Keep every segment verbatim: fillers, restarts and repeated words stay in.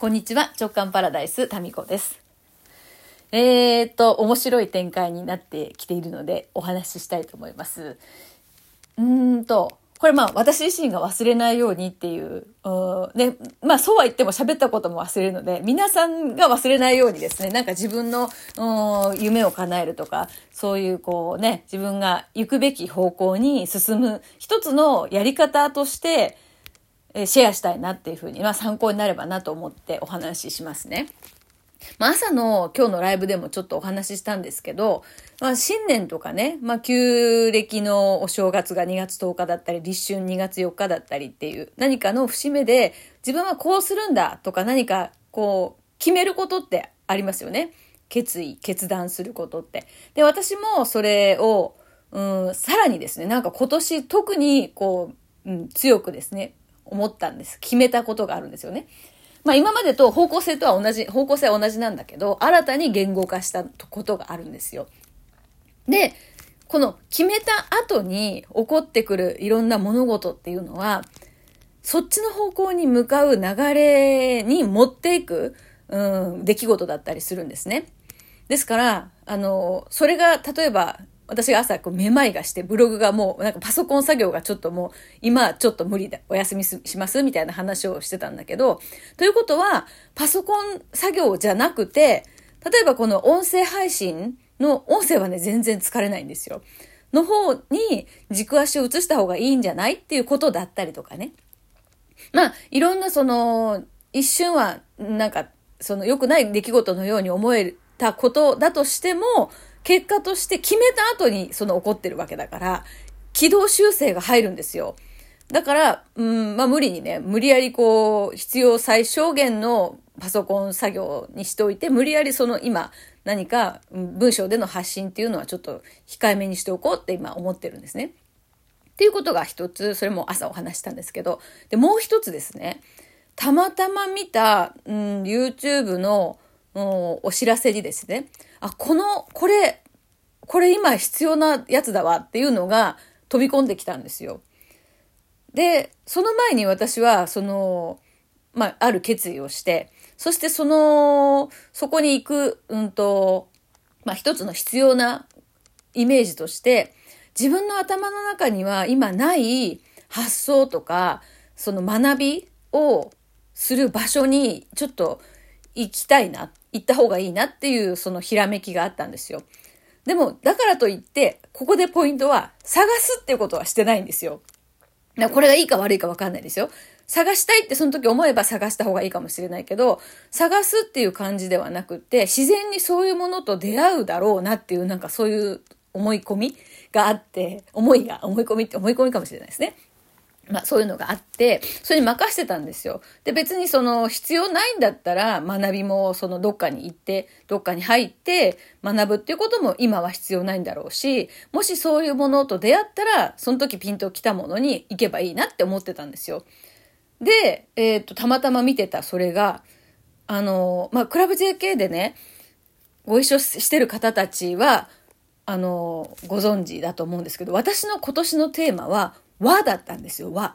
こんにちは、直感パラダイスタミコです。えーっと面白い展開になってきているのでお話ししたいと思います。うーんとこれまあ私自身が忘れないようにっていう、うでまあそうは言っても喋ったことも忘れるので、皆さんが忘れないようにですね、なんか自分の夢を叶えるとか、そういうこうね、自分が行くべき方向に進む一つのやり方として、えー、シェアしたいなっていうふうに、まあ参考になればなと思ってお話ししますね。まあ、朝の今日のライブでもちょっとお話ししたんですけど、まあ、新年とかね、まあ、旧暦のお正月がにがつとおかだったり、立春にがつよっかだったりっていう何かの節目で、自分はこうするんだとか何かこう決めることってありますよね。決意、決断することって。で、私もそれを、うん、さらにですね、なんか今年特にこう、うん、強くですね、思ったんです。決めたことがあるんですよね。まあ今までと方向性とは同じ、方向性は同じなんだけど、新たに言語化したことがあるんですよ。で、この決めた後に起こってくるいろんな物事っていうのは、そっちの方向に向かう流れに持っていく、うん、出来事だったりするんですね。ですから、あの、それが例えば、私が朝こうめまいがしてブログがもうなんかパソコン作業がちょっともう今ちょっと無理だ、お休みしますみたいな話をしてたんだけど、ということはパソコン作業じゃなくて、例えばこの音声配信の音声はね全然疲れないんですよ。の方に軸足を移した方がいいんじゃないっていうことだったりとかね。まあいろんなその一瞬はなんかその良くない出来事のように思えたことだとしても、結果として決めた後にその起こってるわけだから、軌道修正が入るんですよ。だから、うん、まあ無理にね、無理やりこう、必要最小限のパソコン作業にしておいて、無理やりその今、何か文章での発信っていうのはちょっと控えめにしておこうって今思ってるんですね。っていうことが一つ、それも朝お話したんですけど、で、もう一つですね、たまたま見た、うん、YouTube のお知らせにですね、あ、この、これ、これ今必要なやつだわっていうのが飛び込んできたんですよ。で、その前に私は、その、まあ、ある決意をして、そしてその、そこに行く、うんと、まあ、一つの必要なイメージとして、自分の頭の中には今ない発想とか、その学びをする場所にちょっと行きたいな、行った方がいいなっていうそのひらめきがあったんですよ。でもだからといってここでポイントは探すっていうことはしてないんですよ。だからこれがいいか悪いか分かんないですよ。探したいってその時思えば探した方がいいかもしれないけど、探すっていう感じではなくて、自然にそういうものと出会うだろうなっていう、なんかそういう思い込みがあって、思いが思い込みって思い込みかもしれないですね。まあそういうのがあって、それに任せたんですよ。で、別にその必要ないんだったら学びもそのどっかに行って、どっかに入って学ぶっていうことも今は必要ないんだろうし、もしそういうものと出会ったら、その時ピンときたものに行けばいいなって思ってたんですよ。で、えっと、たまたま見てたそれが、あの、まあクラブ ジェーケー でね、ご一緒してる方たちは、あの、ご存知だと思うんですけど、私の今年のテーマは、和だったんですよ、和。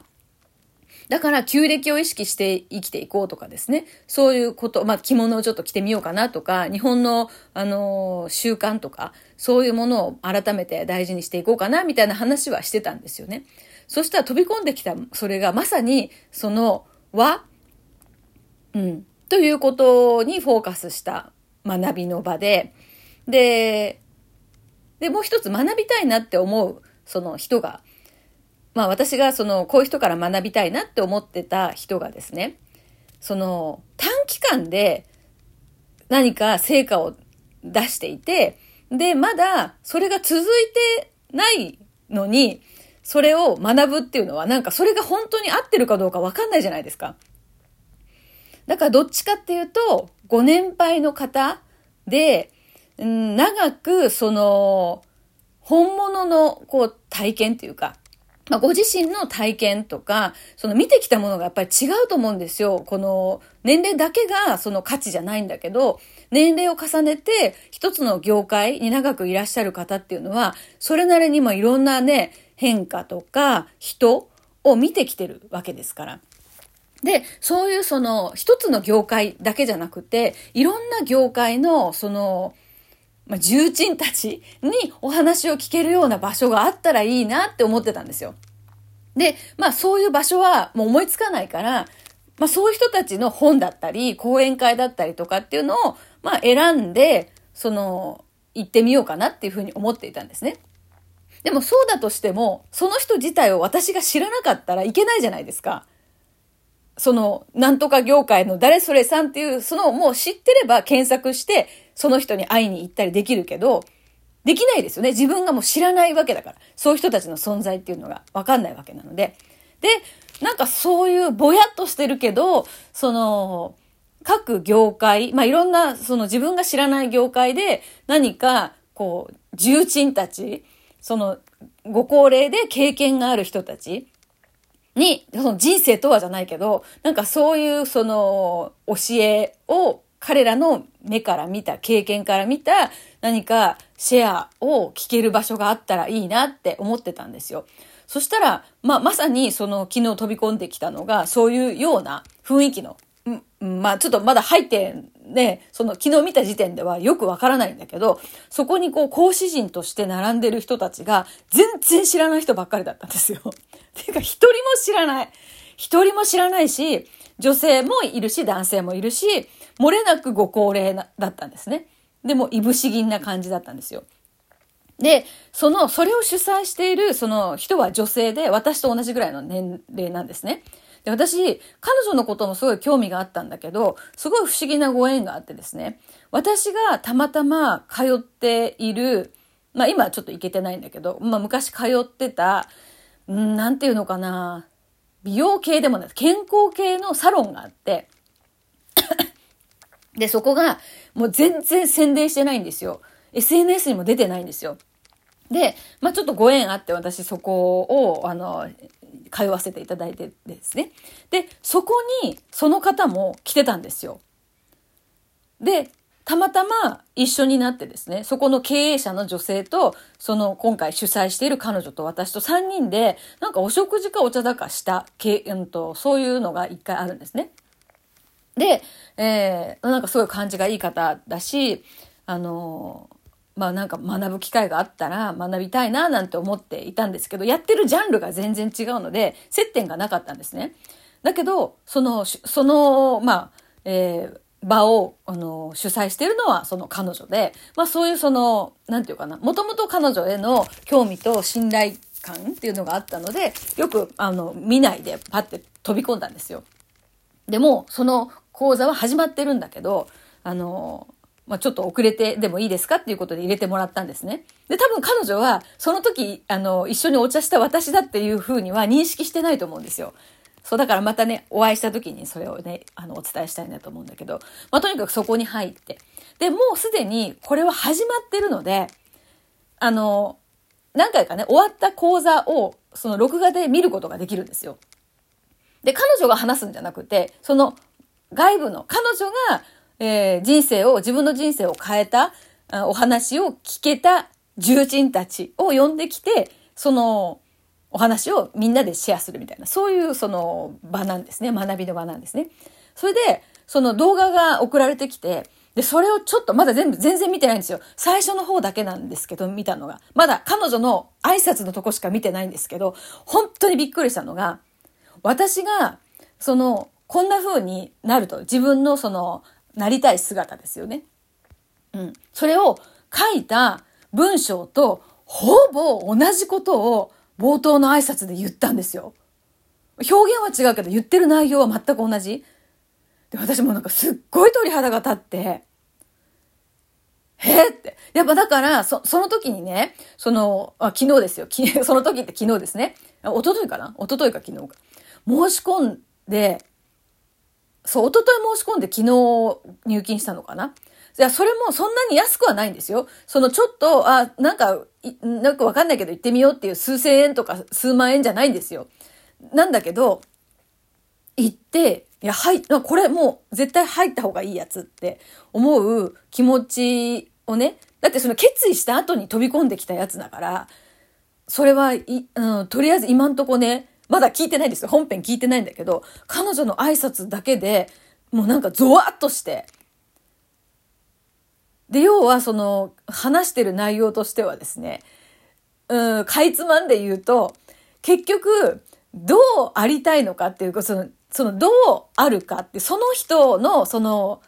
だから、旧暦を意識して生きていこうとかですね。そういうこと、まあ、着物をちょっと着てみようかなとか、日本の、あの、習慣とか、そういうものを改めて大事にしていこうかな、みたいな話はしてたんですよね。そしたら飛び込んできた、それがまさに、その、和、うん、ということにフォーカスした学びの場で、で、で、もう一つ学びたいなって思う、その人が、まあ私がそのこういう人から学びたいなって思ってた人がですね、その短期間で何か成果を出していて、で、まだそれが続いてないのに、それを学ぶっていうのはなんかそれが本当に合ってるかどうかわかんないじゃないですか。だからどっちかっていうと、ご年配の方で、うん、長くその本物のこう体験というか、まあ、ご自身の体験とか、その見てきたものがやっぱり違うと思うんですよ。この年齢だけがその価値じゃないんだけど、年齢を重ねて一つの業界に長くいらっしゃる方っていうのは、それなりにもいろんなね、変化とか人を見てきてるわけですから。で、そういうその一つの業界だけじゃなくて、いろんな業界のその、まあ、重鎮たちにお話を聞けるような場所があったらいいなって思ってたんですよ。で、まあそういう場所はもう思いつかないから、まあそういう人たちの本だったり、講演会だったりとかっていうのを、まあ選んで、その、行ってみようかなっていうふうに思っていたんですね。でもそうだとしても、その人自体を私が知らなかったらいけないじゃないですか。その、なんとか業界の誰それさんっていう、そのもう知ってれば検索して、その人に会いに行ったりできるけど、できないですよね。自分がもう知らないわけだから。そういう人たちの存在っていうのがわかんないわけなので。で、なんかそういうぼやっとしてるけど、その、各業界、まあ、いろんな、その自分が知らない業界で何か、こう、重鎮たち、その、ご高齢で経験がある人たちに、その人生とはじゃないけど、なんかそういう、その、教えを、彼らの目から見た、経験から見た、何かシェアを聞ける場所があったらいいなって思ってたんですよ。そしたら、まあ、まさにその昨日飛び込んできたのが、そういうような雰囲気の、うん、まあ、ちょっとまだ入ってね、その昨日見た時点ではよくわからないんだけど、そこにこう講師陣として並んでる人たちが、全然知らない人ばっかりだったんですよ。ていうか、一人も知らない。一人も知らないし、女性もいるし、男性もいるし、漏れなくご高齢なだったんですね。でも、いぶし銀な感じだったんですよ。で、その、それを主催している、その人は女性で、私と同じぐらいの年齢なんですね。で、私、彼女のこともすごい興味があったんだけど、すごい不思議なご縁があってですね、私がたまたま通っている、まあ今はちょっと行けてないんだけど、まあ昔通ってた、んなんていうのかな、美容系でもない、健康系のサロンがあって、で、そこが、もう全然宣伝してないんですよ。エスエヌエス にも出てないんですよ。で、まあちょっとご縁あって、私そこを、あの、通わせていただいてですね。で、そこに、その方も来てたんですよ。で、たまたま一緒になってですね、そこの経営者の女性と、その今回主催している彼女と私とさんにんで、なんかお食事かお茶だかした、けうんと、そういうのがいっかいあるんですね。で、えー、なんかすごい感じがいい方だし、あのー、まあなんか学ぶ機会があったら学びたいななんて思っていたんですけど、やってるジャンルが全然違うので、接点がなかったんですね。だけど、その、その、まあ、えー、場を、あのー、主催してるのはその彼女で、まあそういうその、なんていうかな、もともと彼女への興味と信頼感っていうのがあったので、よく、あの、見ないでパッて飛び込んだんですよ。でも、その、講座は始まってるんだけど、あの、まあ、ちょっと遅れてでもいいですかっていうことで入れてもらったんですね。で、多分彼女は、その時、あの、一緒にお茶した私だっていうふうには認識してないと思うんですよ。そう、だからまたね、お会いした時にそれをね、あの、お伝えしたいなと思うんだけど、まあ、とにかくそこに入って。で、もうすでにこれは始まってるので、あの、何回かね、終わった講座を、その録画で見ることができるんですよ。で、彼女が話すんじゃなくて、その、外部の彼女が、えー、人生を自分の人生を変えたお話を聞けた重鎮たちを呼んできて、そのお話をみんなでシェアするみたいな、そういうその場なんですね。学びの場なんですね。それでその動画が送られてきて、でそれをちょっとまだ全部全然見てないんですよ。最初の方だけなんですけど、見たのがまだ彼女の挨拶のとこしか見てないんですけど、本当にびっくりしたのが、私がそのこんな風になると、自分のその、なりたい姿ですよね。うん。それを書いた文章と、ほぼ同じことを冒頭の挨拶で言ったんですよ。表現は違うけど、言ってる内容は全く同じ。で、私もなんかすっごい鳥肌が立って、えー、って。やっぱだから、そ、その時にね、その、あ、昨日ですよ。その時って昨日ですね。一昨日かな一昨日か昨日か。申し込んで、そう、一昨日申し込んで昨日入金したのかな。じゃあ、それもそんなに安くはないんですよ。そのちょっと、あ、なんか、なんかわかんないけど行ってみようっていう数千円とか数万円じゃないんですよ。なんだけど、行って、いや、はい、これもう絶対入った方がいいやつって思う気持ちをね、だってその決意した後に飛び込んできたやつだから、それはい、うん、とりあえず今んとこね、まだ聞いてないんですよ。本編聞いてないんだけど、彼女の挨拶だけでもうなんかゾワッとして、で要はその話してる内容としてはですね、うん、かいつまんで言うと、結局どうありたいのかっていうか、そのそのどうあるかって、その人のその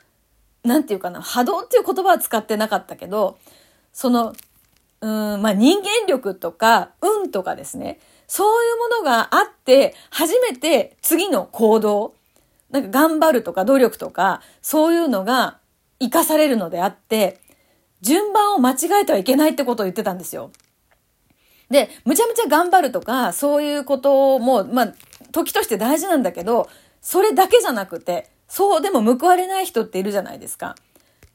なんていうかな、波動っていう言葉は使ってなかったけど、そのうーん、まあ、人間力とか運とかですね、そういうものがあって初めて次の行動、なんか頑張るとか努力とかそういうのが生かされるのであって、順番を間違えてはいけないってことを言ってたんですよ。で、むちゃむちゃ頑張るとかそういうことも、まあ、時として大事なんだけど、それだけじゃなくて、そうでも報われない人っているじゃないですか。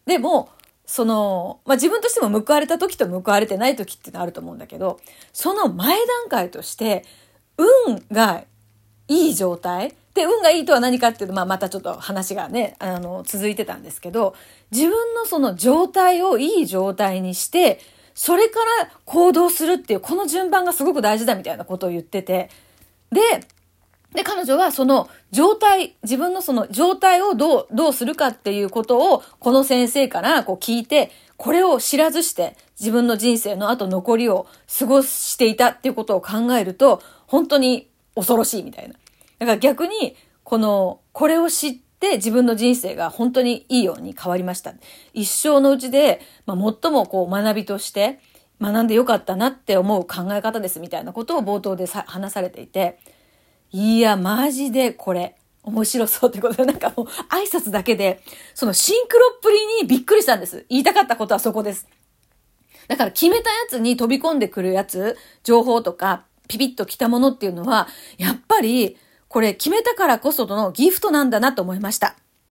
でもその、まあ、自分としても報われた時と報われてない時ってあると思うんだけど、その前段階として運がいい状態で、運がいいとは何かっていうと、まあ、またちょっと話がね、あの続いてたんですけど、自分のその状態をいい状態にして、それから行動するっていう、この順番がすごく大事だみたいなことを言ってて、でで彼女はその状態、自分のその状態をどうどうするかっていうことをこの先生からこう聞いて、これを知らずして自分の人生のあと残りを過ごしていたっていうことを考えると、本当に恐ろしいみたいな。だから逆にこのこれを知って自分の人生が本当にいいように変わりました。一生のうちで、まあ、最もこう学びとして学んでよかったなって思う考え方ですみたいなことを冒頭でさ話されていて。いや、マジでこれ、面白そうってことで、なんかもう挨拶だけで、そのシンクロっぷりにびっくりしたんです。言いたかったことはそこです。だから決めたやつに飛び込んでくるやつ、情報とかピピッときたものっていうのは、やっぱりこれ決めたからこそのギフトなんだなと思いました。